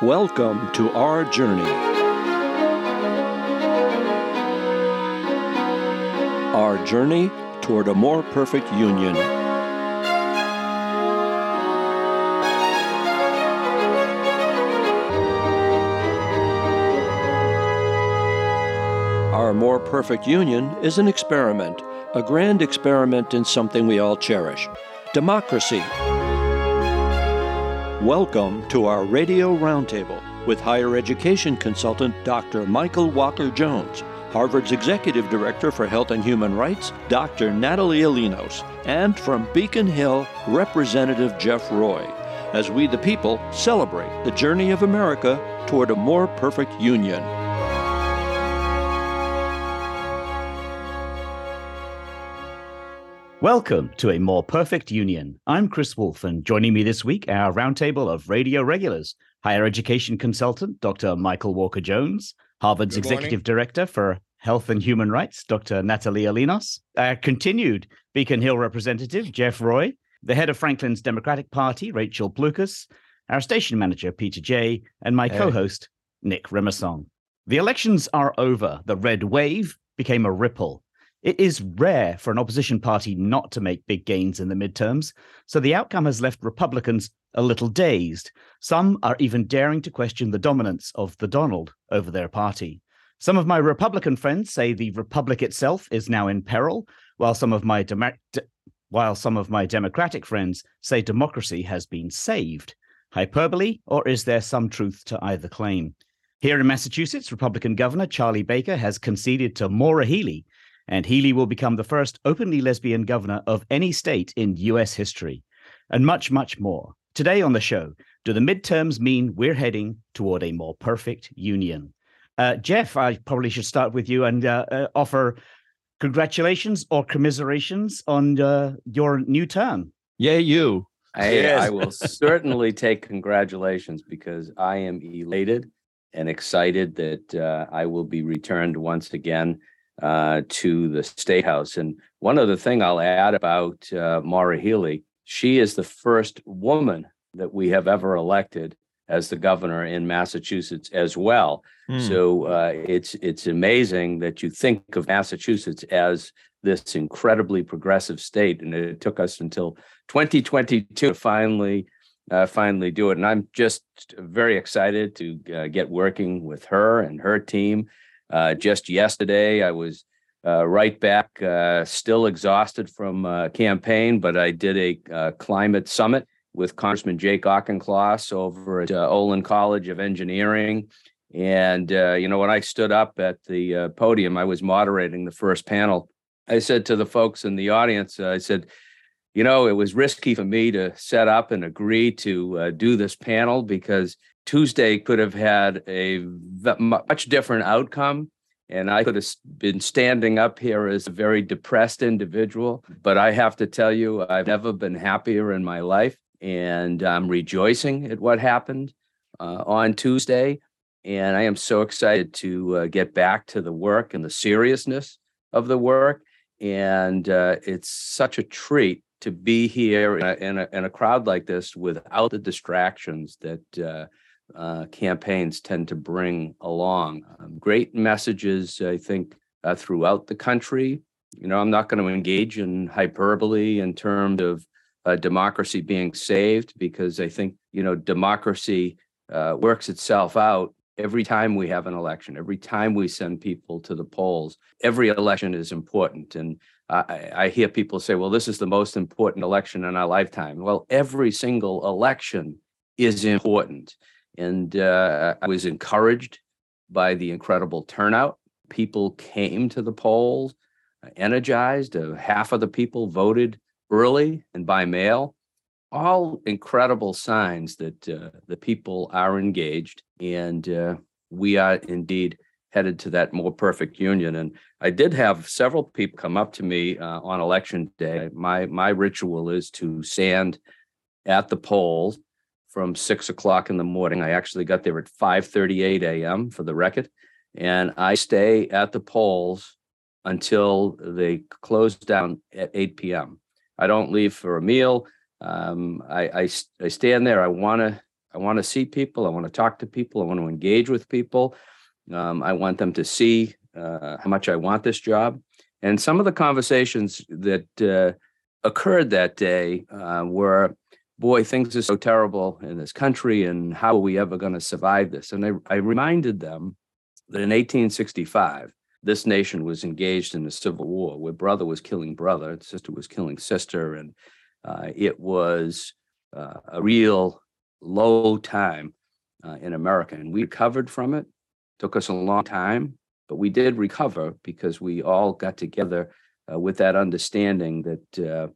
Welcome to Our Journey. Our journey toward a more perfect union. Our more perfect union is an experiment, a grand experiment in something we all cherish: democracy. Welcome to our Radio Roundtable with higher education consultant Dr. Michael Walker-Jones, Harvard's Executive Director for Health and Human Rights, Dr. Natalie Alinos, and from Beacon Hill, Representative Jeff Roy, as we the people celebrate the journey of America toward a more perfect union. Welcome to A More Perfect Union. I'm Chris Wolfe, and joining me this week, our roundtable of radio regulars, higher education consultant, Dr. Michael Walker-Jones, Harvard's Executive Director for Health and Human Rights, Dr. Natalie Alinos, our continued Beacon Hill representative, Jeff Roy, the head of Franklin's Democratic Party, Rachel Plukas, our station manager, Peter Jay, and my co-host, Nick Remersong. The elections are over. The red wave became a ripple. It is rare for an opposition party not to make big gains in the midterms, so the outcome has left Republicans a little dazed. Some are even daring to question the dominance of the Donald over their party. Some of my Republican friends say the Republic itself is now in peril, while some of my Democratic friends say democracy has been saved. Hyperbole, or is there some truth to either claim? Here in Massachusetts, Republican Governor Charlie Baker has conceded to Maura Healey, and Healey will become the first openly lesbian governor of any state in U.S. history, and much, much more. Today on the show, do the midterms mean we're heading toward a more perfect union? Jeff, I probably should start with you and offer congratulations or commiserations on your new term. Yeah, you. I will certainly take congratulations, because I am elated and excited that I will be returned once again to the State House. And one other thing I'll add about Maura Healey: she is the first woman that we have ever elected as the governor in Massachusetts as well. So it's amazing that you think of Massachusetts as this incredibly progressive state, and it took us until 2022 to finally do it. And I'm just very excited to get working with her and her team. Just yesterday, I was right back, still exhausted from campaign, but I did a climate summit with Congressman Jake Auchincloss over at Olin College of Engineering. And, when I stood up at the podium, I was moderating the first panel. I said to the folks in the audience, I said, it was risky for me to set up and agree to do this panel, because Tuesday could have had a much different outcome, and I could have been standing up here as a very depressed individual. But I have to tell you, I've never been happier in my life, and I'm rejoicing at what happened on Tuesday. And I am so excited to get back to the work and the seriousness of the work. And it's such a treat to be here in a crowd like this without the distractions that campaigns tend to bring along. Great messages, I think, throughout the country. I'm not going to engage in hyperbole in terms of democracy being saved, because I think, democracy works itself out every time we have an election, every time we send people to the polls. Every election is important. And I hear people say, well, this is the most important election in our lifetime. Well, every single election is important. And I was encouraged by the incredible turnout. People came to the polls energized. Half of the people voted early and by mail. All incredible signs that the people are engaged, and we are indeed headed to that more perfect union. And I did have several people come up to me on election day. My ritual is to stand at the polls from 6 o'clock in the morning. I actually got there at 5:38 a.m. for the record, and I stay at the polls until they close down at 8 p.m. I don't leave for a meal. I stand there. I want to I want to see people. I want to talk to people. I want to engage with people. I want them to see how much I want this job. And some of the conversations that occurred that day were, boy, things are so terrible in this country, and how are we ever going to survive this? And I reminded them that in 1865, this nation was engaged in a civil war where brother was killing brother and sister was killing sister. And it was a real low time in America. And we recovered from it. Took us a long time, but we did recover because we all got together with that understanding that,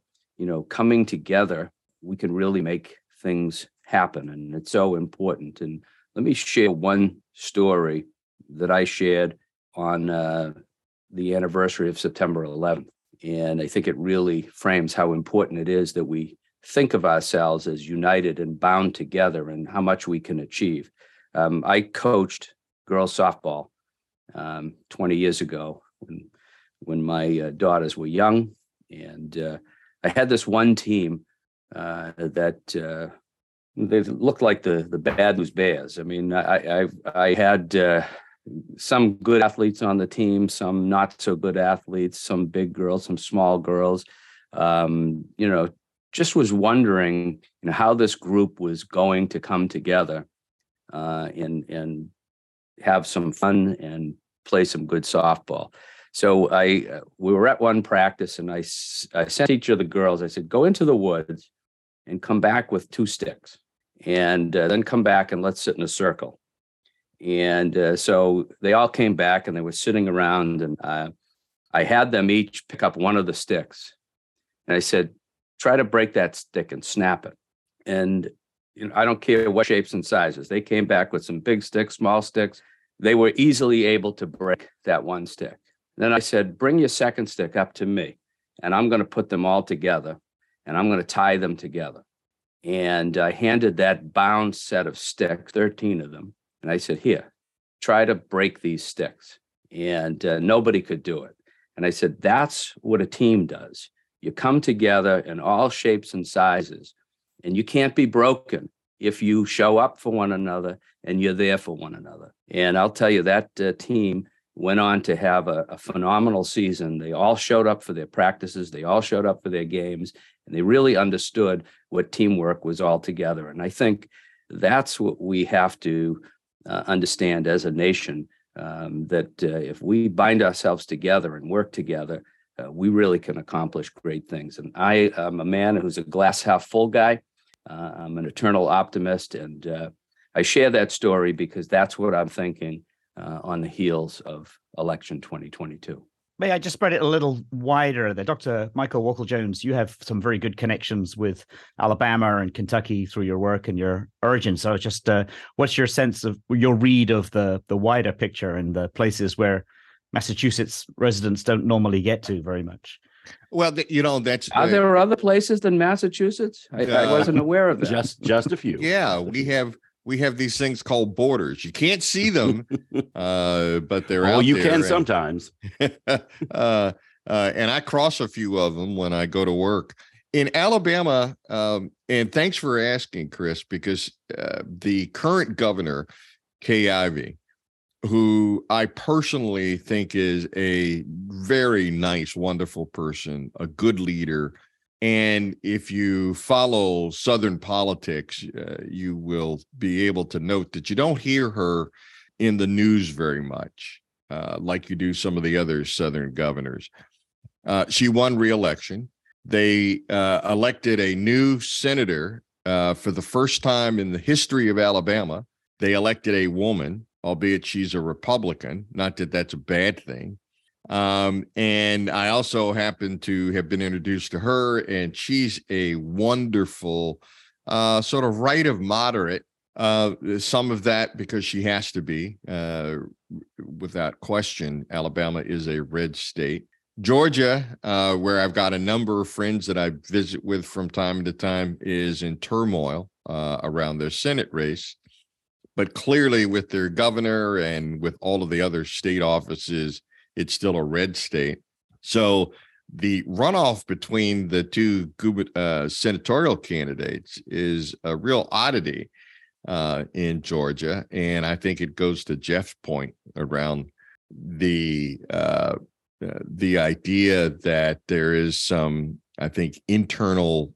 coming together, we can really make things happen. And it's so important. And let me share one story that I shared on the anniversary of September 11th. And I think it really frames how important it is that we think of ourselves as united and bound together and how much we can achieve. I coached girls softball 20 years ago when my daughters were young. And I had this one team that they looked like the Bad News Bears. I mean, I had some good athletes on the team, some not so good athletes, some big girls, some small girls. Just was wondering, how this group was going to come together and have some fun and play some good softball. So we were at one practice, and I sent each of the girls. I said, go into the woods and come back with two sticks, and then come back and let's sit in a circle. And so they all came back, and they were sitting around, and I had them each pick up one of the sticks, and I said, try to break that stick and snap it. And I don't care what shapes and sizes. They came back with some big sticks, small sticks. They were easily able to break that one stick. Then I said, bring your second stick up to me, and I'm going to put them all together, and I'm going to tie them together. And I handed that bound set of sticks, 13 of them. And I said, here, try to break these sticks. And nobody could do it. And I said, that's what a team does. You come together in all shapes and sizes. And you can't be broken if you show up for one another and you're there for one another. And I'll tell you, that team went on to have a phenomenal season. They all showed up for their practices. They all showed up for their games. And they really understood what teamwork was all together. And I think that's what we have to understand as a nation, that if we bind ourselves together and work together, we really can accomplish great things. And I am a man who's a glass half full guy. I'm an eternal optimist, and I share that story because that's what I'm thinking on the heels of election 2022. May I just spread it a little wider there? Dr. Michael Walkle-Jones, you have some very good connections with Alabama and Kentucky through your work and your origins. So just what's your sense of your read of the wider picture and the places where Massachusetts residents don't normally get to very much? Well, that's... Are there other places than Massachusetts? I wasn't aware of that. Just a few. Yeah, we have these things called borders. You can't see them, but they're out there. Oh, you can sometimes. And I cross a few of them when I go to work. In Alabama, and thanks for asking, Chris, because the current governor, Kay Ivey, who I personally think is a very nice, wonderful person, a good leader. And if you follow Southern politics, you will be able to note that you don't hear her in the news very much, like you do some of the other Southern governors. She won re-election. They elected a new senator for the first time in the history of Alabama. They elected a woman, albeit she's a Republican, not that that's a bad thing. And I also happen to have been introduced to her, and she's a wonderful sort of right of moderate, some of that because she has to be. Without question, Alabama is a red state. Georgia, where I've got a number of friends that I visit with from time to time, is in turmoil around their Senate race. But clearly with their governor and with all of the other state offices, it's still a red state. So the runoff between the two senatorial candidates is a real oddity. in Georgia. And I think it goes to Jeff's point around the idea that there is some, I think, internal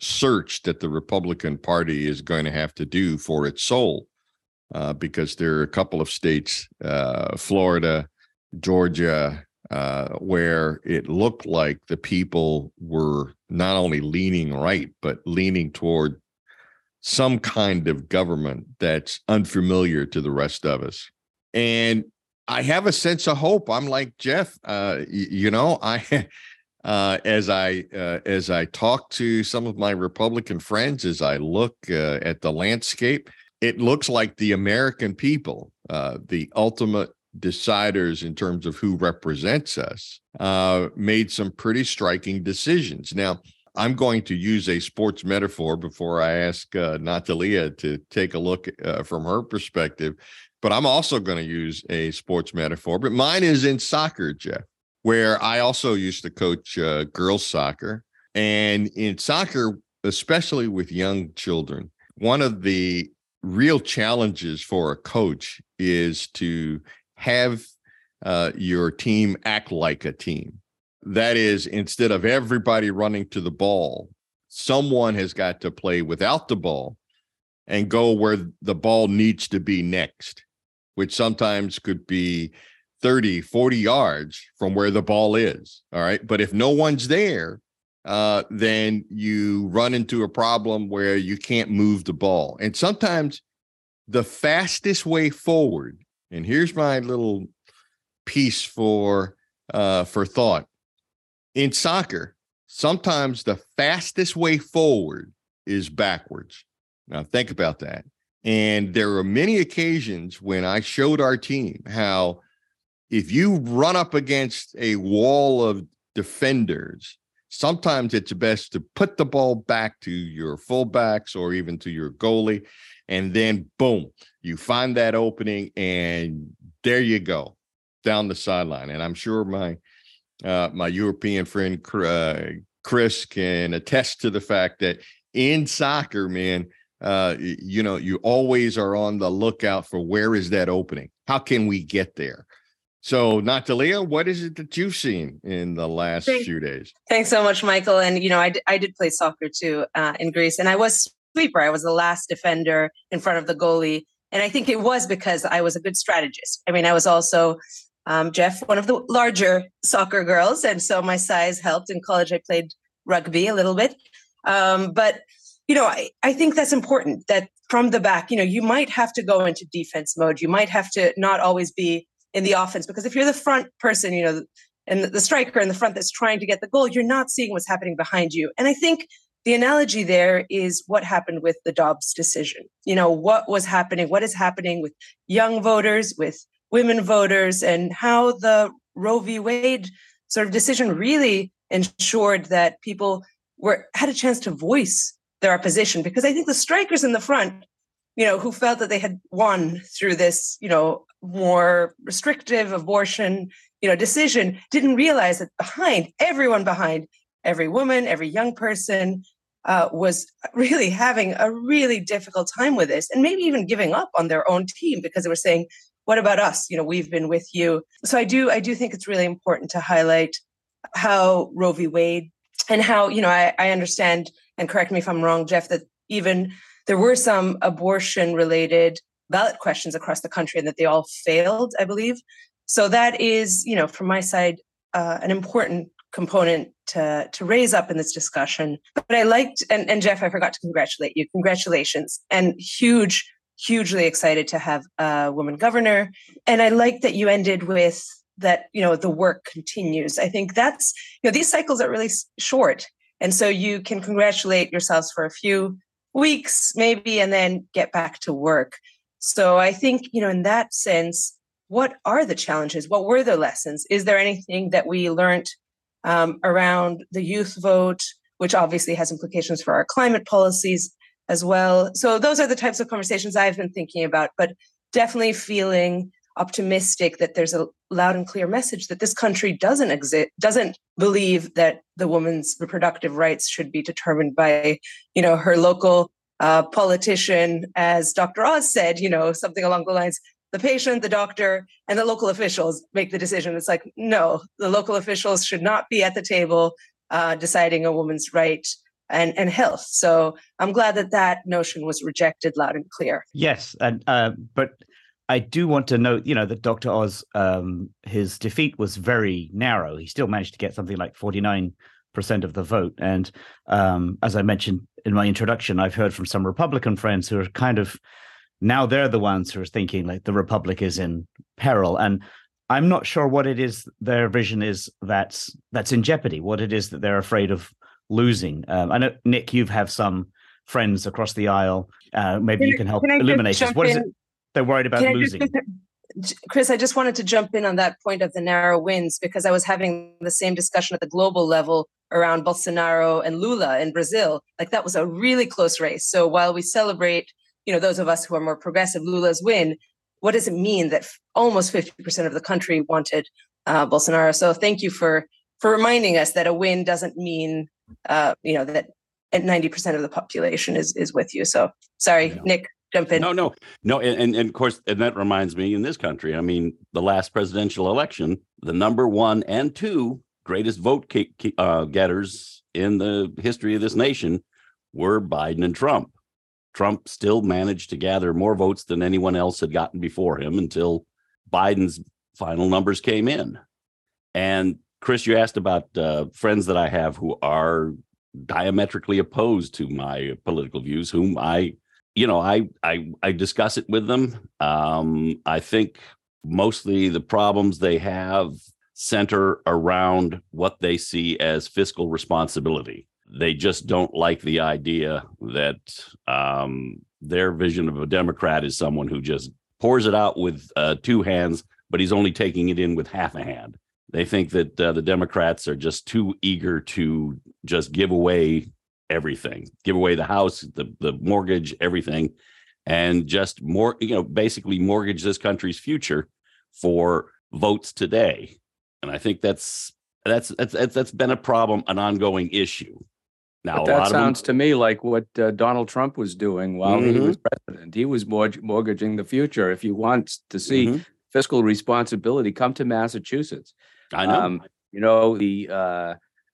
search that the Republican Party is going to have to do for its soul, because there are a couple of states, Florida, Georgia, where it looked like the people were not only leaning right, but leaning toward some kind of government that's unfamiliar to the rest of us. And I have a sense of hope. I'm like Jeff, as I talk to some of my Republican friends, as I look at the landscape, it looks like the American people, the ultimate deciders in terms of who represents us, made some pretty striking decisions. Now, I'm going to use a sports metaphor before I ask Natalia to take a look from her perspective, but I'm also going to use a sports metaphor, but mine is in soccer, Jeff, where I also used to coach girls soccer. And in soccer, especially with young children, one of the real challenges for a coach is to have your team act like a team. That is, instead of everybody running to the ball, someone has got to play without the ball and go where the ball needs to be next, which sometimes could be 30, 40 yards from where the ball is. All right. But if no one's there, then you run into a problem where you can't move the ball. And sometimes the fastest way forward, and here's my little piece for thought. In soccer, sometimes the fastest way forward is backwards. Now, think about that. And there are many occasions when I showed our team how if you run up against a wall of defenders, sometimes it's best to put the ball back to your fullbacks or even to your goalie, and then, boom, you find that opening, and there you go, down the sideline. And I'm sure my European friend Chris can attest to the fact that in soccer, man, you always are on the lookout for where is that opening? How can we get there? So, Natalia, what is it that you've seen in the last few days? Thanks so much, Michael. And, I did play soccer, too, in Greece. And I was sweeper. I was the last defender in front of the goalie. And I think it was because I was a good strategist. I mean, I was also, Jeff, one of the larger soccer girls. And so my size helped. In college, I played rugby a little bit. I think that's important, that from the back, you might have to go into defense mode. You might have to not always be in the offense, because if you're the front person, and the striker in the front that's trying to get the goal, you're not seeing what's happening behind you. And I think the analogy there is what happened with the Dobbs decision. What was happening, what is happening with young voters, with women voters, and how the Roe v. Wade sort of decision really ensured that people had a chance to voice their opposition. Because I think the strikers in the front, who felt that they had won through this, more restrictive abortion, decision, didn't realize that behind, every woman, every young person was really having a really difficult time with this, and maybe even giving up on their own team because they were saying, what about us? We've been with you. So I do think it's really important to highlight how Roe v. Wade and how, I understand, and correct me if I'm wrong, Jeff, that even there were some abortion related ballot questions across the country, and that they all failed, I believe. So that is, from my side, an important component to raise up in this discussion. But I liked, and Jeff, I forgot to congratulate you. Congratulations. And hugely excited to have a woman governor. And I like that you ended with that, the work continues. I think that's, these cycles are really short. And so you can congratulate yourselves for a few weeks maybe, and then get back to work. So I think, in that sense, what are the challenges? What were the lessons? Is there anything that we learned around the youth vote, which obviously has implications for our climate policies as well? So those are the types of conversations I've been thinking about, but definitely feeling optimistic that there's a loud and clear message that this country doesn't believe that the woman's reproductive rights should be determined by her local politician, as Dr. Oz said, you know, something along the lines, the patient, the doctor, and the local officials make the decision. It's like, no, the local officials should not be at the table deciding a woman's right and health. So I'm glad that that notion was rejected loud and clear. Yes, and but I do want to note, you know, that Dr. Oz, his defeat was very narrow. He still managed to get something like 49% of the vote. And as I mentioned in my introduction, I've heard from some Republican friends who are kind of, now they're the ones who are thinking like the Republic is in peril. And I'm not sure what it is their vision is that's in jeopardy, what it is that they're afraid of losing. I know, Nick, you've have some friends across the aisle. Maybe you can help illuminate this. What is it they're worried about losing? Chris, I just wanted to jump in on that point of the narrow wins, because I was having the same discussion at the global level around Bolsonaro and Lula in Brazil. Like, that was a really close race. So while we celebrate, you know, those of us who are more progressive, Lula's win, what does it mean that almost 50% of the country wanted Bolsonaro? So thank you for reminding us that a win doesn't mean, you know, that 90% of the population is with you. So sorry, yeah. Nick, jump in. No. And of course, and that reminds me, in this country, I mean, the last presidential election, the number one and two greatest vote getters in the history of this nation were Biden and Trump. Trump still managed to gather more votes than anyone else had gotten before him until Biden's final numbers came in. And Chris, you asked about friends that I have who are diametrically opposed to my political views, whom I discuss it with them. I think mostly the problems they have center around what they see as fiscal responsibility. They just don't like the idea that their vision of a Democrat is someone who just pours it out with two hands, but he's only taking it in with half a hand. They think that the Democrats are just too eager to just give away everything, give away the house, the mortgage, everything, and just more, you know, basically mortgage this country's future for votes today. And I think that's been a problem, an ongoing issue. Now, but that sounds to me like what Donald Trump was doing while he was president. He was mortgaging the future. If you want to see fiscal responsibility, come to Massachusetts. I know. You know, the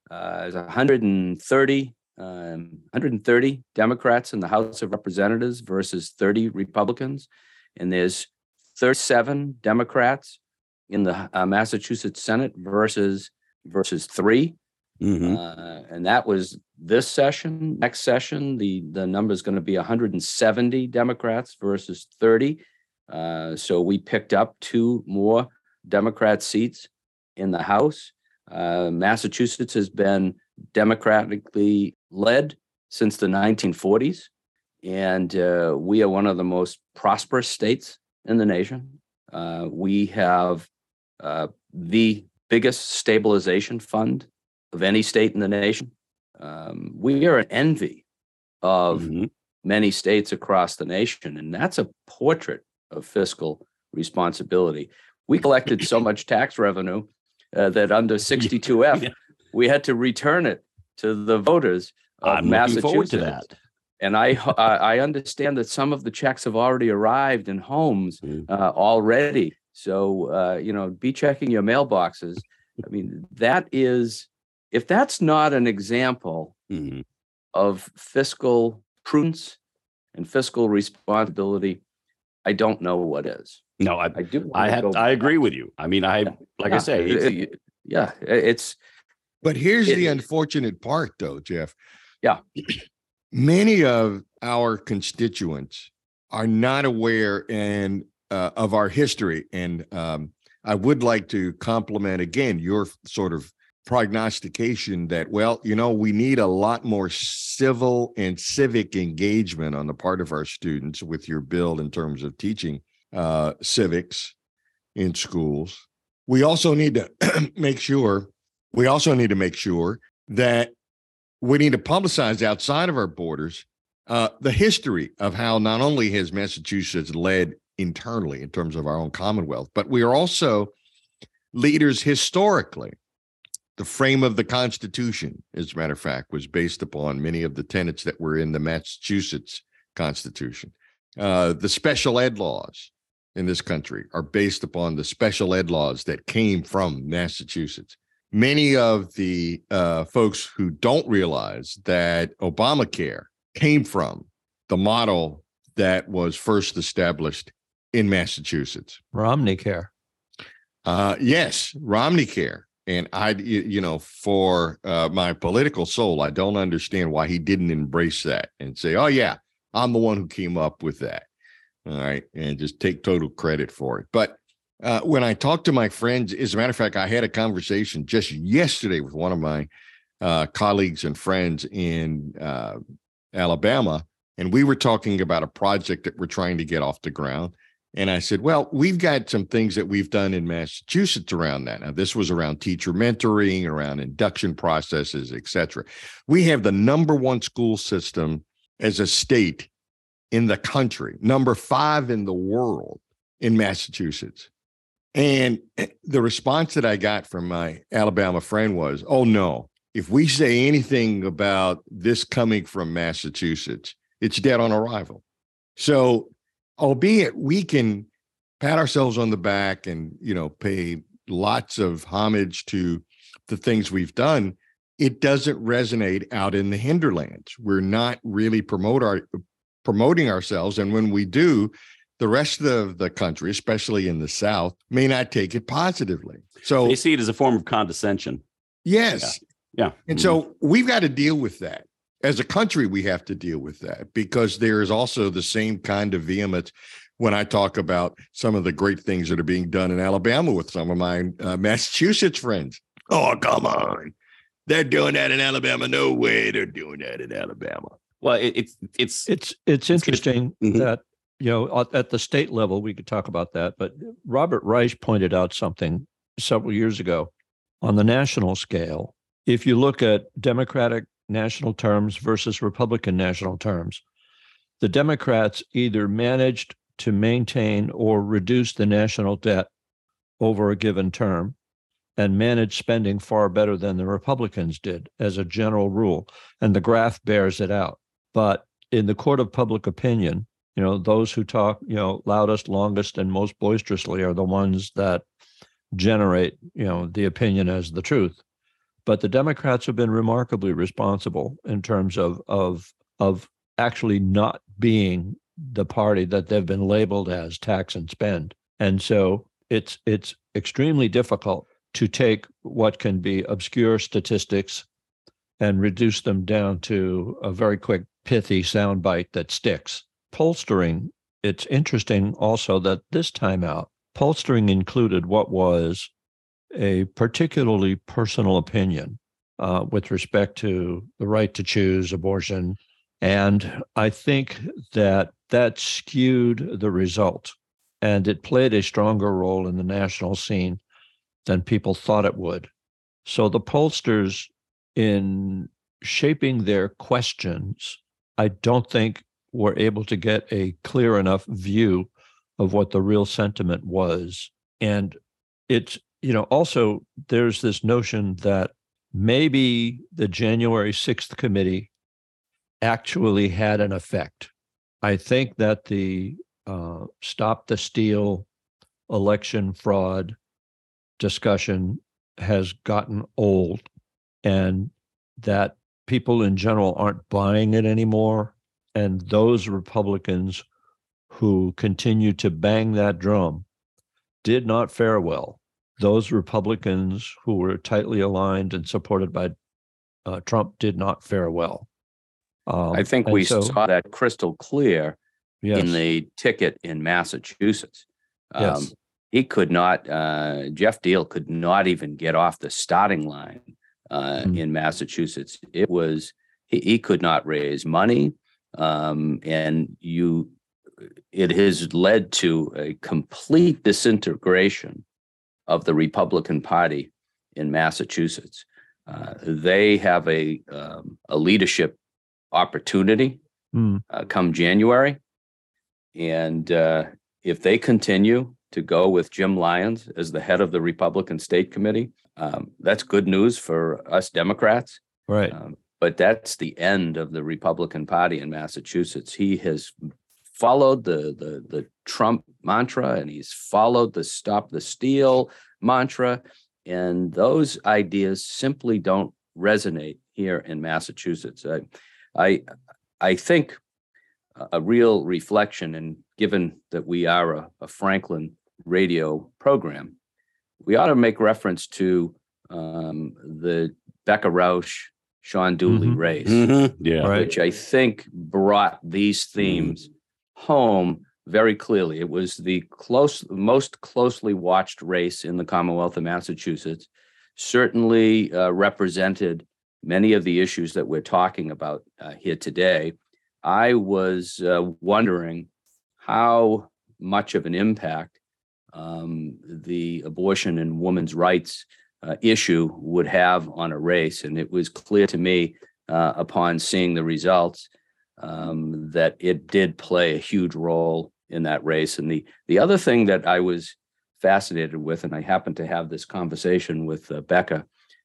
130 Democrats in the House of Representatives versus 30 Republicans. And there's 37 Democrats in the Massachusetts Senate versus 3. And that was this session. Next session, the number is going to be 170 Democrats versus 30. So we picked up 2 more Democrat seats in the House. Massachusetts has been democratically led since the 1940s. And we are one of the most prosperous states in the nation. We have the biggest stabilization fund of any state in the nation. We are an envy of many states across the nation, and that's a portrait of fiscal responsibility. We collected so much tax revenue that under 62F, we had to return it to the voters of Massachusetts. I'm looking forward to that. And I understand that some of the checks have already arrived in homes already. So, you know, be checking your mailboxes. I mean, that is... If that's not an example of fiscal prudence and fiscal responsibility, I don't know what is. No, I do. I agree with you. I mean, I say, it's. But here's the unfortunate part, though, Jeff. Yeah, many of our constituents are not aware and of our history, and I would like to compliment again your sort of prognostication that, well, you know, we need a lot more civil and civic engagement on the part of our students with your bill in terms of teaching civics in schools. We also need to make sure that we need to publicize outside of our borders the history of how not only has Massachusetts led internally in terms of our own Commonwealth, but we are also leaders historically. The frame of the Constitution, as a matter of fact, was based upon many of the tenets that were in the Massachusetts Constitution. The special ed laws in this country are based upon the special ed laws that came from Massachusetts. Many of the folks who don't realize that Obamacare came from the model that was first established in Massachusetts. Romneycare. Yes, Romneycare. And I, you know, for my political soul, I don't understand why he didn't embrace that and say, oh, yeah, I'm the one who came up with that. All right. And just take total credit for it. But when I talk to my friends, as a matter of fact, I had a conversation just yesterday with one of my colleagues and friends in Alabama, and we were talking about a project that we're trying to get off the ground. And I said, well, we've got some things that we've done in Massachusetts around that. Now, this was around teacher mentoring, around induction processes, et cetera. We have the number one school system as a state in the country, number 5 in the world in Massachusetts. And the response that I got from my Alabama friend was, oh, no, if we say anything about this coming from Massachusetts, it's dead on arrival. So albeit we can pat ourselves on the back and, you know, pay lots of homage to the things we've done, it doesn't resonate out in the hinterlands. We're not really promoting ourselves. And when we do, the rest of the country, especially in the South, may not take it positively. So they see it as a form of condescension. Yes. Yeah. And so we've got to deal with that. As a country, we have to deal with that, because there is also the same kind of vehemence when I talk about some of the great things that are being done in Alabama with some of my Massachusetts friends. Oh, come on. They're doing that in Alabama. No way they're doing that in Alabama. Well, it's interesting that, you know, at the state level, we could talk about that. But Robert Reich pointed out something several years ago on the national scale. If you look at Democratic national terms versus Republican national terms, the Democrats either managed to maintain or reduce the national debt over a given term and managed spending far better than the Republicans did as a general rule. And the graph bears it out. But in the court of public opinion, you know, those who talk, you know, loudest, longest, and most boisterously are the ones that generate, you know, the opinion as the truth. But the Democrats have been remarkably responsible in terms of actually not being the party that they've been labeled as tax and spend. And so it's extremely difficult to take what can be obscure statistics and reduce them down to a very quick, pithy soundbite that sticks. Pollstering, it's interesting also that this time out, pollstering included what was a particularly personal opinion with respect to the right to choose abortion. And I think that that skewed the result, and it played a stronger role in the national scene than people thought it would. So the pollsters, in shaping their questions, I don't think were able to get a clear enough view of what the real sentiment was. And it's, you know, also there's this notion that maybe the January 6th committee actually had an effect. I think that the Stop the Steal election fraud discussion has gotten old, and that people in general aren't buying it anymore. And those Republicans who continue to bang that drum did not fare well. Those Republicans who were tightly aligned and supported by Trump did not fare well. I think we saw that crystal clear in the ticket in Massachusetts. He could not, Jeff Deal could not even get off the starting line in Massachusetts. It was, he could not raise money. It has led to a complete disintegration of the Republican Party in Massachusetts. They have a leadership opportunity come January. And if they continue to go with Jim Lyons as the head of the Republican State Committee, that's good news for us Democrats. Right. But that's the end of the Republican Party in Massachusetts. He has followed the Trump mantra, and he's followed the stop the steal mantra. And those ideas simply don't resonate here in Massachusetts. I think a real reflection, and given that we are a Franklin radio program, we ought to make reference to the Becca Rausch, Sean Dooley race, which I think brought these themes home very clearly. It was the most closely watched race in the Commonwealth of Massachusetts, certainly represented many of the issues that we're talking about here today. I was wondering how much of an impact the abortion and women's rights issue would have on a race. And it was clear to me upon seeing the results that it did play a huge role in that race. And the other thing that I was fascinated with, and I happened to have this conversation with Becca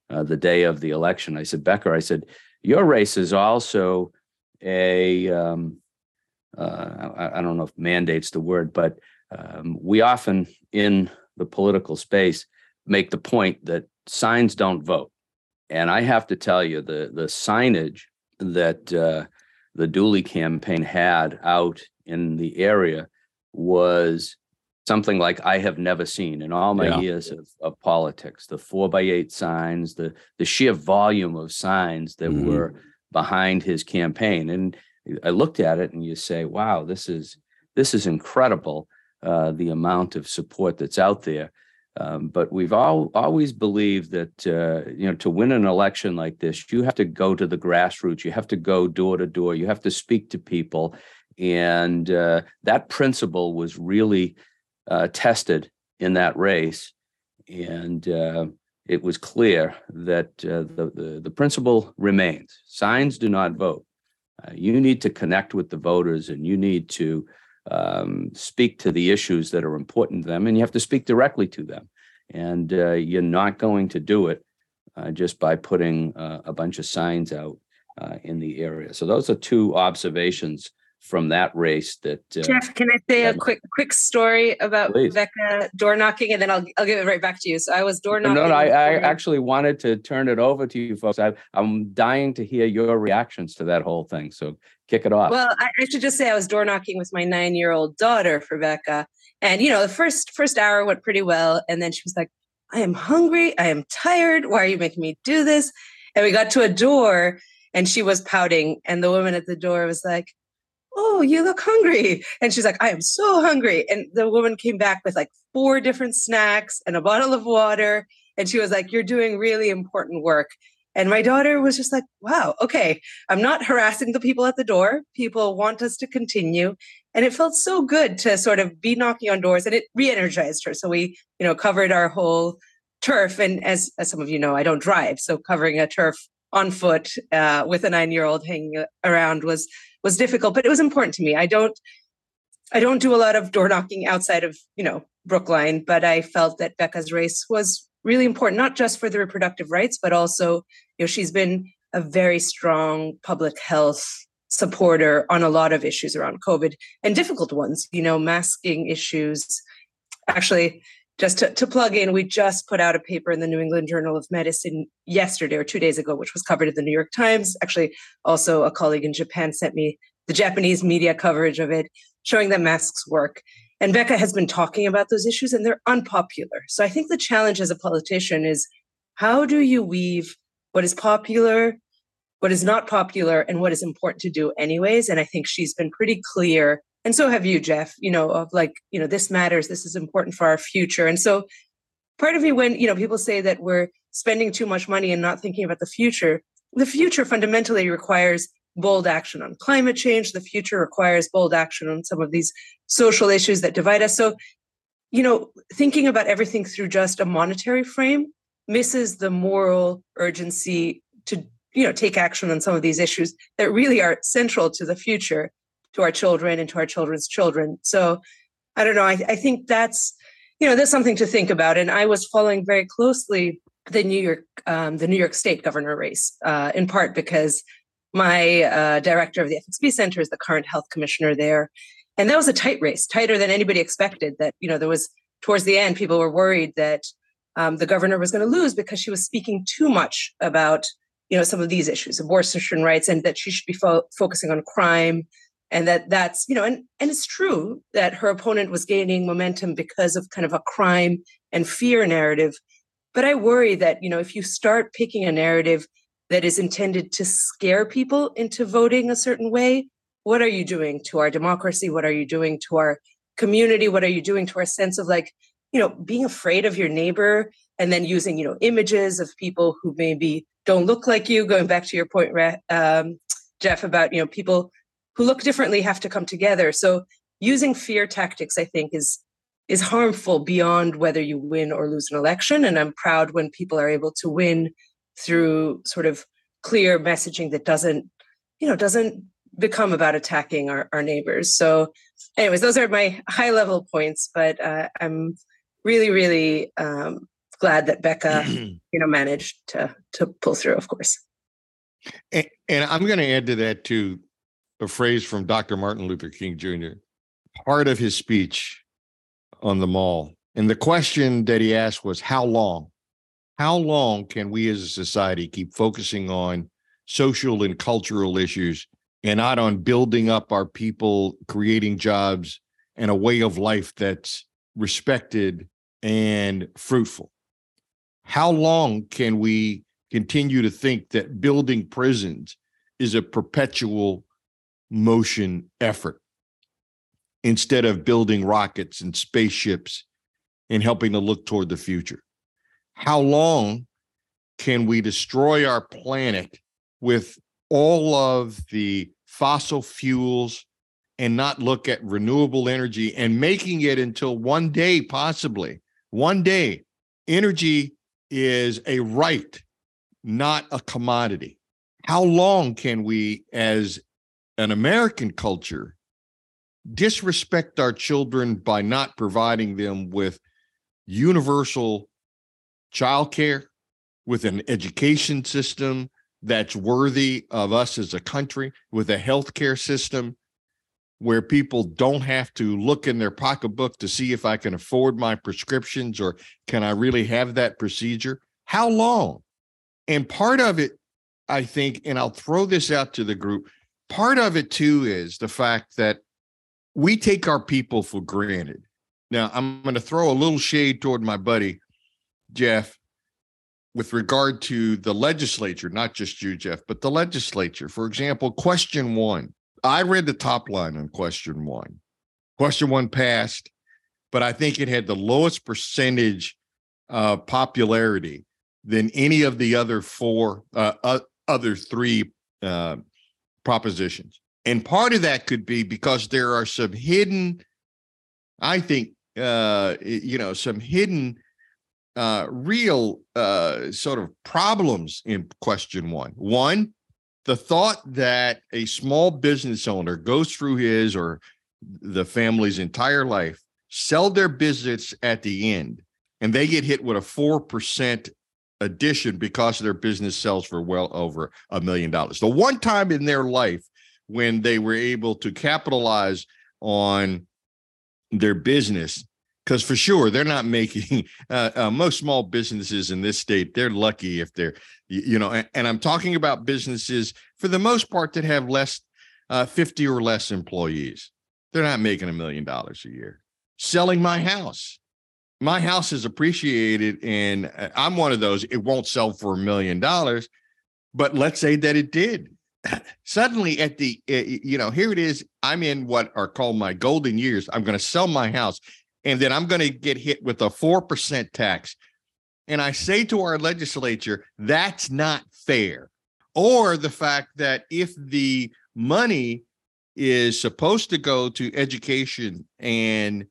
the day of the election, I said, Becca, I said, your race is also a, I don't know if mandate's the word, but we often in the political space make the point that signs don't vote. And I have to tell you, the signage that the Dooley campaign had out in the area was something like I have never seen in all my years of politics. The 4x8 signs, the sheer volume of signs that were behind his campaign. And I looked at it and you say, wow, this is incredible, the amount of support that's out there. But we've always believed that, to win an election like this, you have to go to the grassroots, you have to go door to door, you have to speak to people. And that principle was really tested in that race. And it was clear that the principle remains. Signs do not vote. You need to connect with the voters, and you need to speak to the issues that are important to them, and you have to speak directly to them. And you're not going to do it just by putting a bunch of signs out in the area. So those are two observations from that race that... Jeff, can I say a quick story about Becca door knocking, and then I'll give it right back to you. So I was door knocking... No, I actually wanted to turn it over to you folks. I'm dying to hear your reactions to that whole thing. So kick it off. Well, I should just say I was door knocking with my 9-year-old daughter for Becca. And, the first hour went pretty well. And then she was like, I am hungry. I am tired. Why are you making me do this? And we got to a door and she was pouting. And the woman at the door was like, oh, you look hungry. And she's like, I am so hungry. And the woman came back with like 4 different snacks and a bottle of water. And she was like, you're doing really important work. And my daughter was just like, wow, okay, I'm not harassing the people at the door. People want us to continue. And it felt so good to sort of be knocking on doors, and it re-energized her. So we, covered our whole turf. And as some of you know, I don't drive. So covering a turf on foot with a 9-year-old hanging around was difficult, but it was important to me. I don't do a lot of door knocking outside of, Brookline, but I felt that Becca's race was really important, not just for the reproductive rights, but also, she's been a very strong public health supporter on a lot of issues around COVID and difficult ones, masking issues. Actually, just to plug in, we just put out a paper in the New England Journal of Medicine yesterday or 2 days ago, which was covered in the New York Times. Actually, also a colleague in Japan sent me the Japanese media coverage of it, showing that masks work. And Becca has been talking about those issues, and they're unpopular. So I think the challenge as a politician is, how do you weave what is popular, what is not popular, and what is important to do anyways? And I think she's been pretty clear. And so have you, Jeff, this matters, this is important for our future. And so part of me, when, people say that we're spending too much money and not thinking about the future fundamentally requires bold action on climate change. The future requires bold action on some of these social issues that divide us. So, thinking about everything through just a monetary frame misses the moral urgency to, take action on some of these issues that really are central to the future, to our children and to our children's children. So I don't know. I think that's, that's something to think about. And I was following very closely the New York State governor race, in part because my director of the FxB Center is the current health commissioner there. And that was a tight race, tighter than anybody expected. That, you know, there was, towards the end, people were worried that the governor was going to lose because she was speaking too much about, you know, some of these issues, abortion rights, and that she should be focusing on crime. And that's, you know, and it's true that her opponent was gaining momentum because of kind of a crime and fear narrative. But I worry that, you know, if you start picking a narrative that is intended to scare people into voting a certain way, what are you doing to our democracy? What are you doing to our community? What are you doing to our sense of, like, you know, being afraid of your neighbor, and then using, you know, images of people who maybe don't look like you, going back to your point, Jeff, about, you know, people who look differently have to come together. So using fear tactics, I think, is harmful beyond whether you win or lose an election. And I'm proud when people are able to win through sort of clear messaging that doesn't become about attacking our neighbors. So anyways, those are my high level points, but I'm really, really glad that Becca, you know, managed to pull through, of course. And I'm going to add to that too, a phrase from Dr. Martin Luther King Jr., part of his speech on the mall. And the question that he asked was, how long? How long can we as a society keep focusing on social and cultural issues and not on building up our people, creating jobs, and a way of life that's respected and fruitful? How long can we continue to think that building prisons is a perpetual motion effort instead of building rockets and spaceships and helping to look toward the future? How long can we destroy our planet with all of the fossil fuels and not look at renewable energy and making it until one day, possibly one day, energy is a right, not a commodity? How long can we, as an American culture, disrespect our children by not providing them with universal childcare, with an education system that's worthy of us as a country, with a healthcare system where people don't have to look in their pocketbook to see if I can afford my prescriptions or can I really have that procedure? How long? And part of it, I think, and I'll throw this out to the group, part of it too is the fact that we take our people for granted. Now, I'm going to throw a little shade toward my buddy, Jeff, with regard to the legislature, not just you, Jeff, but the legislature. For example, question one. I read the top line on question one. Question one passed, but I think it had the lowest percentage of popularity than any of the other three propositions. And part of that could be because there are some hidden, I think, some hidden real sort of problems in question one. One, the thought that a small business owner goes through his or the family's entire life, sell their business at the end, and they get hit with a 4% addition because their business sells for well over $1 million. The one time in their life when they were able to capitalize on their business, because for sure, they're not making most small businesses in this state. They're lucky if they're, you know, and I'm talking about businesses for the most part that have less 50 or less employees. They're not making $1 million a year. Selling my house. My house is appreciated, and I'm one of those. It won't sell for $1 million, but let's say that it did. Suddenly at the, here it is. I'm in what are called my golden years. I'm going to sell my house. And then I'm going to get hit with a 4% tax. And I say to our legislature, that's not fair. Or the fact that if the money is supposed to go to education and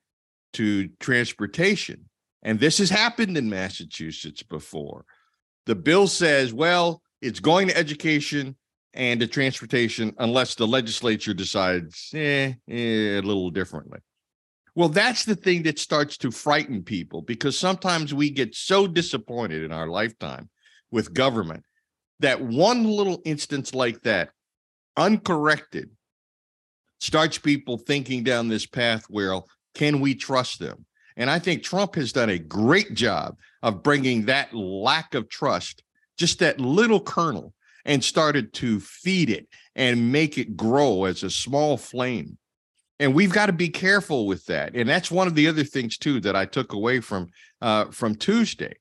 to transportation, and this has happened in Massachusetts before, the bill says, well, it's going to education and to transportation unless the legislature decides a little differently. Well, that's the thing that starts to frighten people, because sometimes we get so disappointed in our lifetime with government that one little instance like that, uncorrected, starts people thinking down this path where can we trust them? And I think Trump has done a great job of bringing that lack of trust, just that little kernel, and started to feed it and make it grow as a small flame. And we've got to be careful with that. And that's one of the other things, too, that I took away from Tuesday.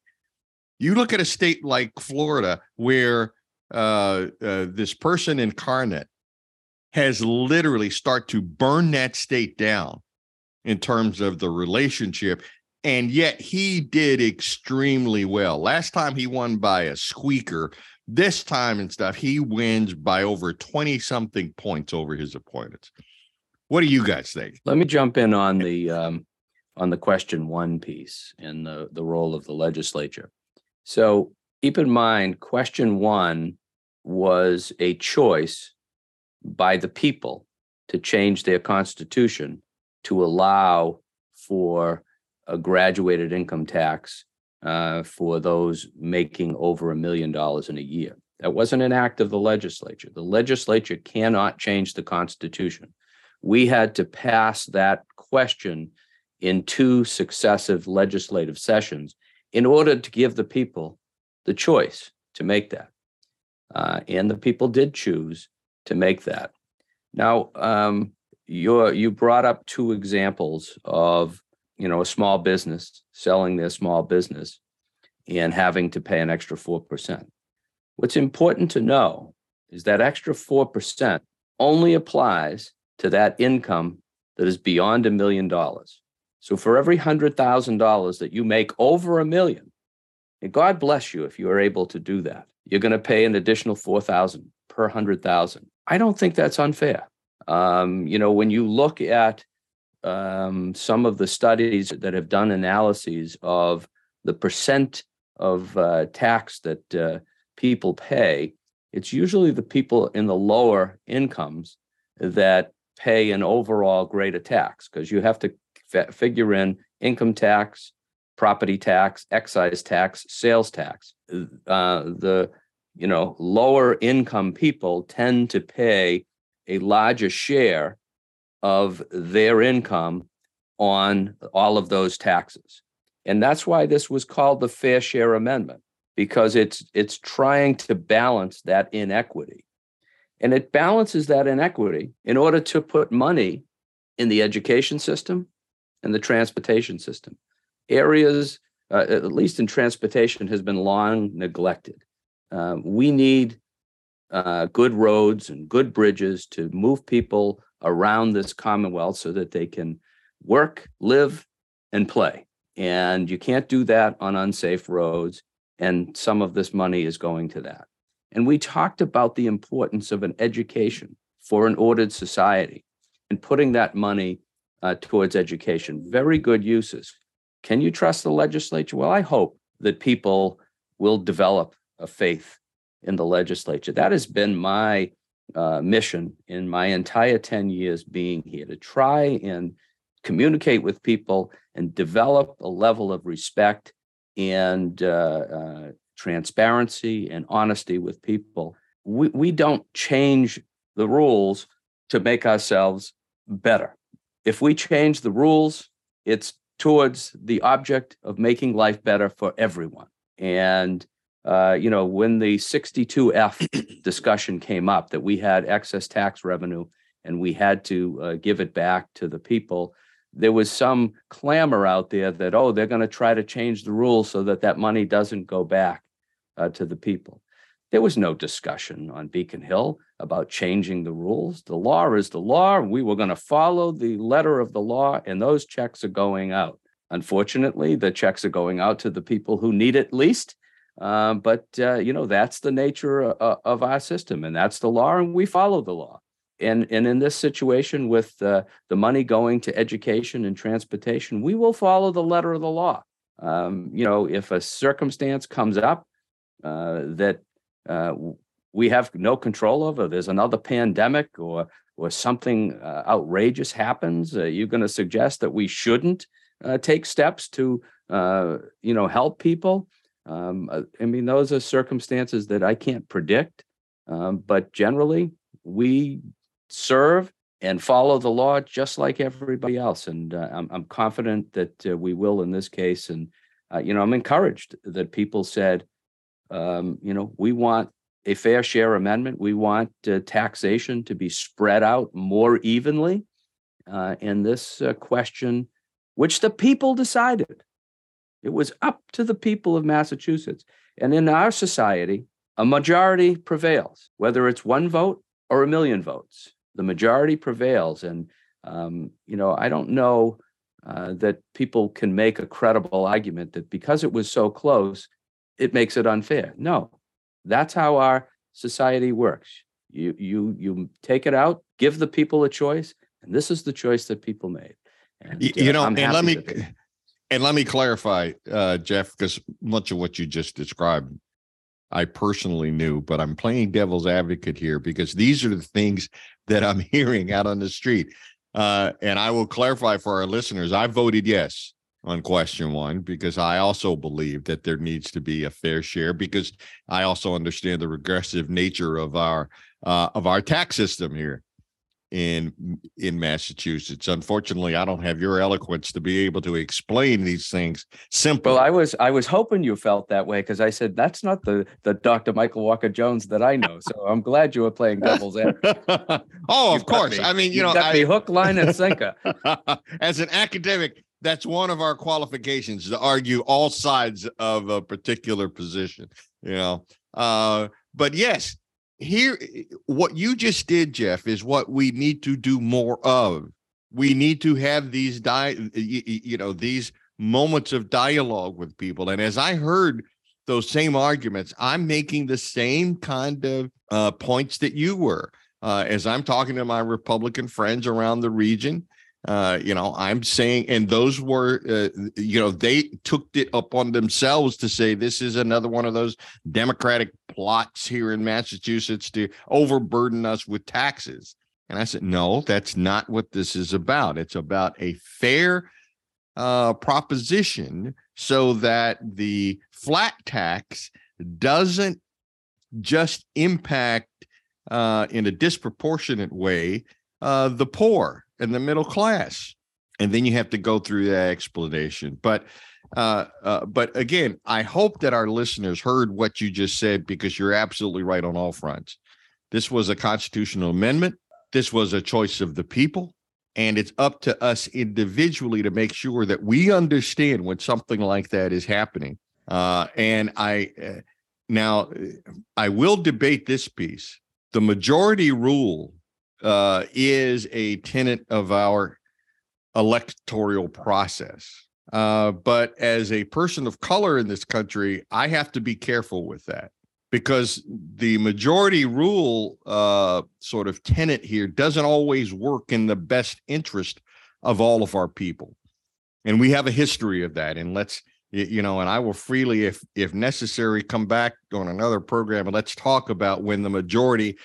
You look at a state like Florida, where this person incarnate has literally start to burn that state down in terms of the relationship. And yet he did extremely well. Last time he won by a squeaker. This time and stuff, he wins by over 20-something points over his opponents. What do you guys think? Let me jump in on the question one piece and the role of the legislature. So keep in mind, question one was a choice by the people to change their constitution to allow for a graduated income tax for those making over $1 million in a year. That wasn't an act of the legislature. The legislature cannot change the Constitution. We had to pass that question in two successive legislative sessions in order to give the people the choice to make that. And the people did choose to make that. Now, you brought up two examples of, you know, a small business selling their small business and having to pay an extra 4%. What's important to know is that extra 4% only applies to that income that is beyond $1 million. So for every $100,000 that you make over $1 million, and God bless you if you are able to do that, you're going to pay an additional $4,000 per 100,000. I don't think that's unfair. You know, when you look at some of the studies that have done analyses of the percent of tax that people pay, it's usually the people in the lower incomes that pay an overall greater tax, because you have to figure in income tax, property tax, excise tax, sales tax. The lower income people tend to pay a larger share of their income on all of those taxes. And that's why this was called the Fair Share Amendment, because it's trying to balance that inequity. And it balances that inequity in order to put money in the education system and the transportation system. Areas, at least in transportation, has been long neglected. We need good roads and good bridges to move people around this Commonwealth so that they can work, live, and play. And you can't do that on unsafe roads. And some of this money is going to that. And we talked about the importance of an education for an ordered society and putting that money towards education. Very good uses. Can you trust the legislature? Well, I hope that people will develop a faith in the legislature. That has been my mission in my entire 10 years being here, to try and communicate with people and develop a level of respect and transparency and honesty with people. We don't change the rules to make ourselves better. If we change the rules, it's towards the object of making life better for everyone. And when the 62F discussion came up, that we had excess tax revenue and we had to give it back to the people, there was some clamor out there that, oh, they're going to try to change the rules so that that money doesn't go back to the people. There was no discussion on Beacon Hill about changing the rules. The law is the law. We were going to follow the letter of the law, and those checks are going out. Unfortunately, the checks are going out to the people who need it least. But that's the nature of our system, and that's the law, and we follow the law. And in this situation with the money going to education and transportation, we will follow the letter of the law. If a circumstance comes up that we have no control over, there's another pandemic or or something outrageous happens, you're going to suggest that we shouldn't take steps to, help people. Those are circumstances that I can't predict. But generally, we serve and follow the law just like everybody else. And I'm confident that we will in this case. And, I'm encouraged that people said, we want a fair share amendment. We want taxation to be spread out more evenly. And this question, which the people decided, it was up to the people of Massachusetts. And in our society, a majority prevails, whether it's one vote or a million votes. The majority prevails. And, I don't know that people can make a credible argument that because it was so close, it makes it unfair. No, that's how our society works. You take it out, give the people a choice, and this is the choice that people made. And, let me clarify, Jeff, because much of what you just described, I personally knew, but I'm playing devil's advocate here because these are the things that I'm hearing out on the street. And I will clarify for our listeners, I voted yes on question one because I also believe that there needs to be a fair share, because I also understand the regressive nature of our tax system here in Massachusetts. Unfortunately, I don't have your eloquence to be able to explain these things simply. Well, I was hoping you felt that way, because I said that's not the Dr. Michael Walker Jones that I know. So I'm glad you were playing devil's advocate. Oh, of course. Me hook, line, and sinker. As an academic, that's one of our qualifications, to argue all sides of a particular position. But yes. Here, what you just did, Jeff, is what we need to do more of. We need to have these these moments of dialogue with people. And as I heard those same arguments, I'm making the same kind of points that you were. As I'm talking to my Republican friends around the region, I'm saying, and those were, they took it upon themselves to say this is another one of those Democratic plots here in Massachusetts to overburden us with taxes. And I said, no, that's not what this is about. It's about a fair proposition so that the flat tax doesn't just impact in a disproportionate way the poor and the middle class. And then you have to go through that explanation. But again, I hope that our listeners heard what you just said, because you're absolutely right on all fronts. This was a constitutional amendment. This was a choice of the people. And it's up to us individually to make sure that we understand when something like that is happening. I will debate this piece. The majority rule is a tenet of our electoral process. But as a person of color in this country, I have to be careful with that, because the majority rule sort of tenet here doesn't always work in the best interest of all of our people. And we have a history of that. And let's, and I will freely, if necessary, come back on another program and let's talk about when the majority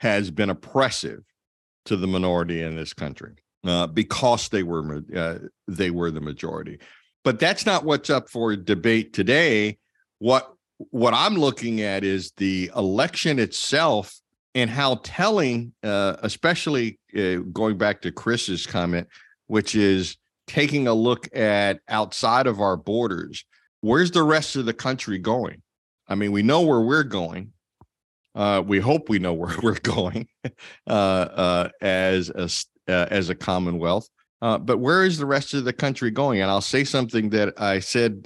has been oppressive to the minority in this country because they were the majority. But that's not what's up for debate today. What I'm looking at is the election itself and how telling, especially going back to Chris's comment, which is taking a look at outside of our borders. Where's the rest of the country going? I mean, we know where we're going. We hope we know where we're going as a Commonwealth. But where is the rest of the country going? And I'll say something that I said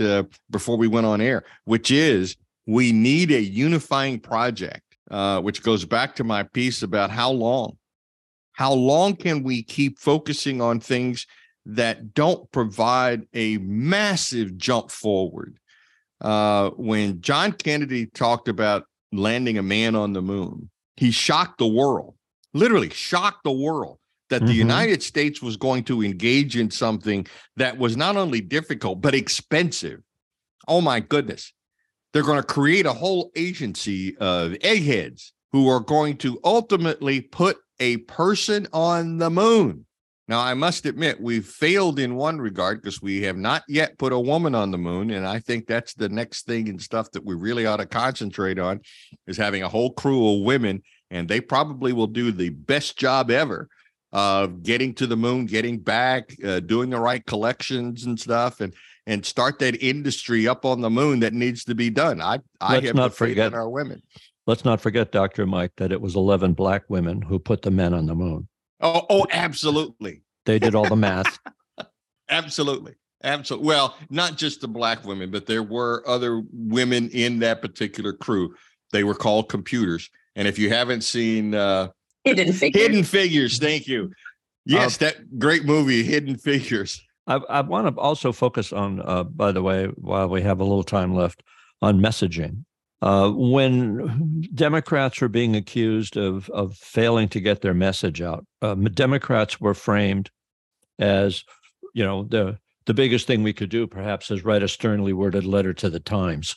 before we went on air, which is we need a unifying project, which goes back to my piece about how long can we keep focusing on things that don't provide a massive jump forward? When John Kennedy talked about landing a man on the moon, he shocked the world, literally shocked the world, that the United States was going to engage in something that was not only difficult, but expensive. Oh, my goodness. They're going to create a whole agency of eggheads who are going to ultimately put a person on the moon. Now, I must admit, we've failed in one regard because we have not yet put a woman on the moon. And I think that's the next thing and stuff that we really ought to concentrate on is having a whole crew of women. And they probably will do the best job ever of getting to the moon, getting back, doing the right collections and stuff, and start that industry up on the moon that needs to be done. I have not forgotten our women. Let's not forget, Dr. Mike, that it was 11 black women who put the men on the moon. Oh, absolutely. They did all the math. Absolutely. Absolutely. Well, not just the black women, but there were other women in that particular crew. They were called computers. And if you haven't seen Hidden Figures, thank you. Yes, that great movie, Hidden Figures. I want to also focus on, by the way, while we have a little time left, on messaging. When Democrats are being accused of failing to get their message out, Democrats were framed as, you know, the biggest thing we could do perhaps is write a sternly worded letter to the Times.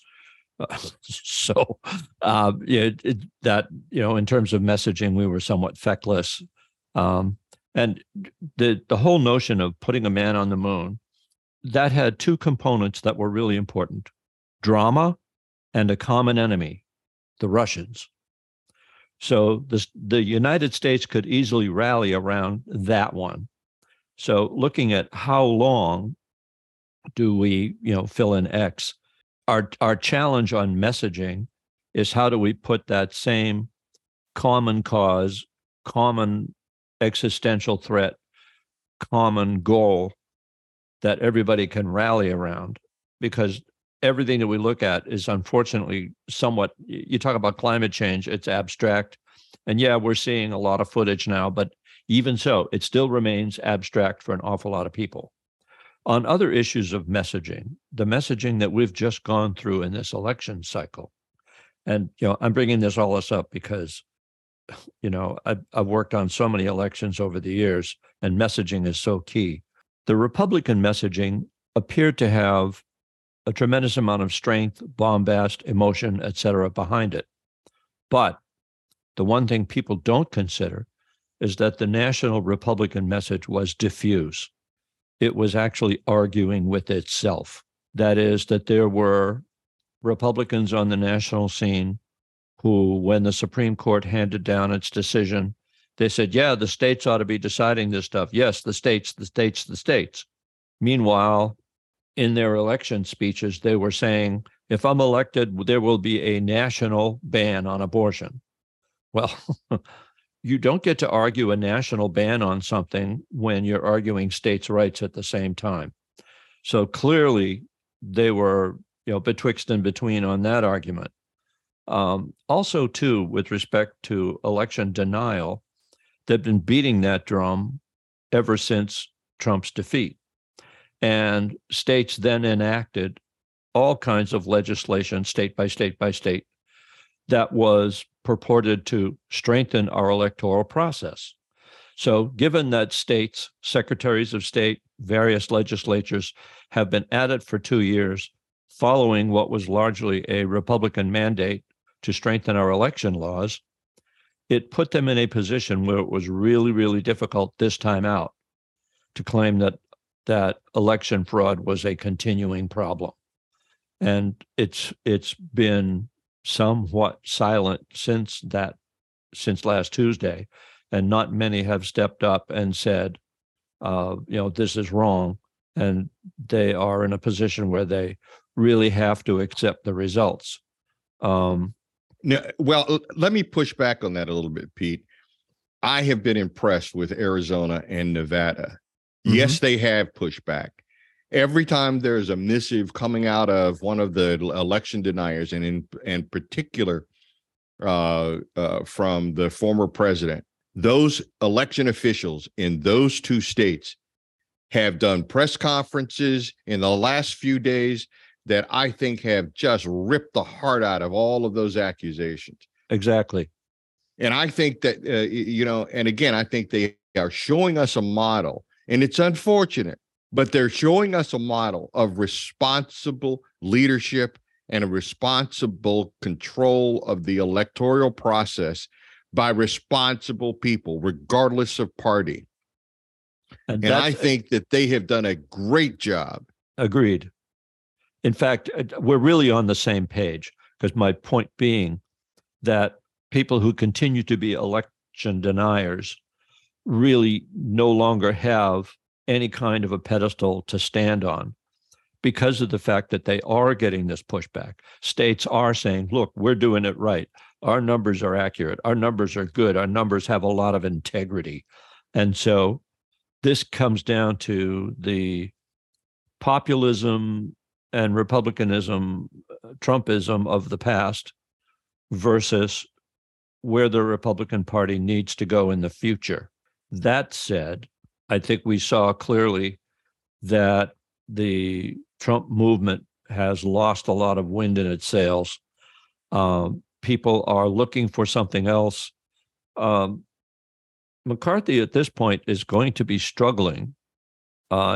So in terms of messaging, we were somewhat feckless. And the whole notion of putting a man on the moon, that had two components that were really important: drama and a common enemy, the Russians. So the United States could easily rally around that one. So looking at how long do we, fill in X, our challenge on messaging is how do we put that same common cause, common existential threat, common goal that everybody can rally around, because everything that we look at is unfortunately somewhat, you talk about climate change, it's abstract. And yeah, we're seeing a lot of footage now, but even so, it still remains abstract for an awful lot of people. On other issues of messaging, the messaging that we've just gone through in this election cycle, and I'm bringing all this up because I've worked on so many elections over the years, and messaging is so key. The Republican messaging appeared to have a tremendous amount of strength, bombast, emotion, etc. behind it. But the one thing people don't consider is that the national Republican message was diffuse. It was actually arguing with itself. That is, that there were Republicans on the national scene who, when the Supreme Court handed down its decision, they said, yeah, the states ought to be deciding this stuff. Yes, the states. Meanwhile, in their election speeches, they were saying, if I'm elected, there will be a national ban on abortion. Well, you don't get to argue a national ban on something when you're arguing states' rights at the same time. So clearly, they were, betwixt and between on that argument. Also, too, with respect to election denial, they've been beating that drum ever since Trump's defeat. And states then enacted all kinds of legislation, state by state, that was purported to strengthen our electoral process. So given that states, secretaries of state, various legislatures have been at it for 2 years, following what was largely a Republican mandate to strengthen our election laws, it put them in a position where it was really, really difficult this time out to claim that election fraud was a continuing problem. And it's been somewhat silent since last Tuesday, and not many have stepped up and said, this is wrong. And they are in a position where they really have to accept the results. Well, let me push back on that a little bit, Pete. I have been impressed with Arizona and Nevada. Mm-hmm. Yes, they have pushed back. Every time there's a missive coming out of one of the election deniers, and in particular from the former president, those election officials in those two states have done press conferences in the last few days that I think have just ripped the heart out of all of those accusations. Exactly. And I think that, and again, I think they are showing us a model, and it's unfortunate, but they're showing us a model of responsible leadership and a responsible control of the electoral process by responsible people, regardless of party. And I think that they have done a great job. Agreed. In fact, we're really on the same page, because my point being that people who continue to be election deniers really no longer have any kind of a pedestal to stand on, because of the fact that they are getting this pushback. States are saying, look, we're doing it right. Our numbers are accurate. Our numbers are good. Our numbers have a lot of integrity. And so this comes down to the populism and Republicanism, Trumpism of the past versus where the Republican Party needs to go in the future. That said, I think we saw clearly that the Trump movement has lost a lot of wind in its sails. People are looking for something else. McCarthy at this point is going to be struggling,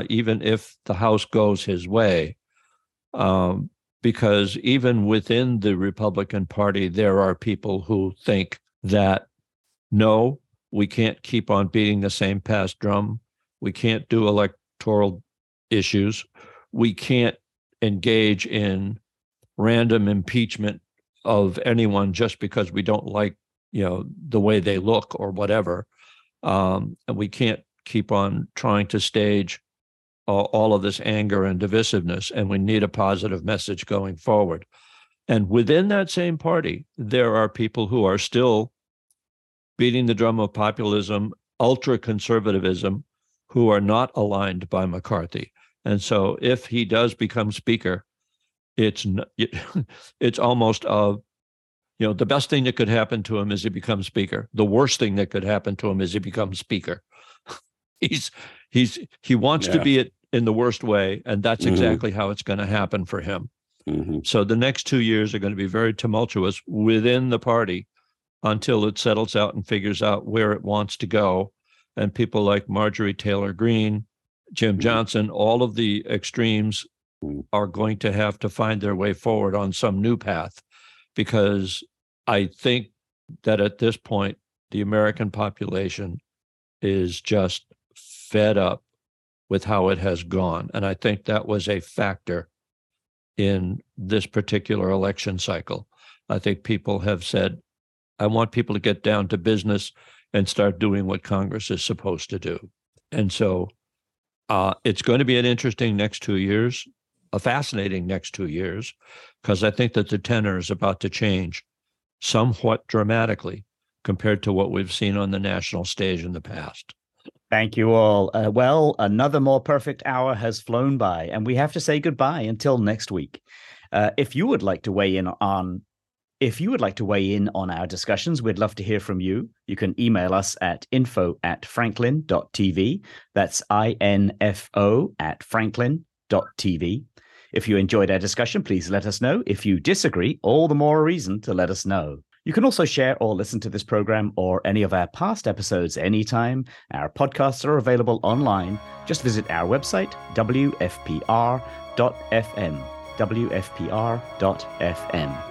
even if the House goes his way, because even within the Republican Party, there are people who think that, no, we can't keep on beating the same past drum. We can't do electoral issues. We can't engage in random impeachment of anyone just because we don't like, the way they look or whatever. And we can't keep on trying to stage all of this anger and divisiveness, and we need a positive message going forward. And within that same party, there are people who are still beating the drum of populism, ultra-conservatism, who are not aligned by McCarthy. And so if he does become speaker, it's almost the best thing that could happen to him is he becomes speaker. The worst thing that could happen to him is he becomes speaker. He wants to be it in the worst way, and that's exactly how it's going to happen for him. Mm-hmm. So the next 2 years are going to be very tumultuous within the party until it settles out and figures out where it wants to go. And people like Marjorie Taylor Greene, Jim Johnson, all of the extremes are going to have to find their way forward on some new path, because I think that at this point, the American population is just fed up with how it has gone. And I think that was a factor in this particular election cycle. I think people have said, I want people to get down to business and start doing what Congress is supposed to do. And so it's going to be an interesting next 2 years, a fascinating next 2 years, because I think that the tenor is about to change somewhat dramatically compared to what we've seen on the national stage in the past. Thank you all. Well, another more perfect hour has flown by, and we have to say goodbye until next week. If you would like to weigh in on our discussions, we'd love to hear from you. You can email us at info@franklin.tv. That's info@franklin.tv. If you enjoyed our discussion, please let us know. If you disagree, all the more reason to let us know. You can also share or listen to this program or any of our past episodes anytime. Our podcasts are available online. Just visit our website, wfpr.fm, wfpr.fm.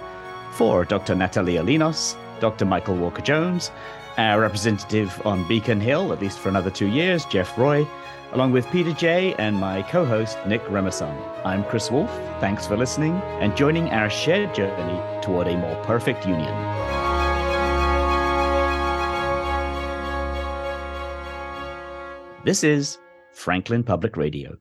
For Dr. Natalia Linos, Dr. Michael Walker-Jones, our representative on Beacon Hill, at least for another 2 years, Jeff Roy, along with Peter Jay and my co-host, Nick Remeson. I'm Chris Wolfe. Thanks for listening and joining our shared journey toward a more perfect union. This is Franklin Public Radio.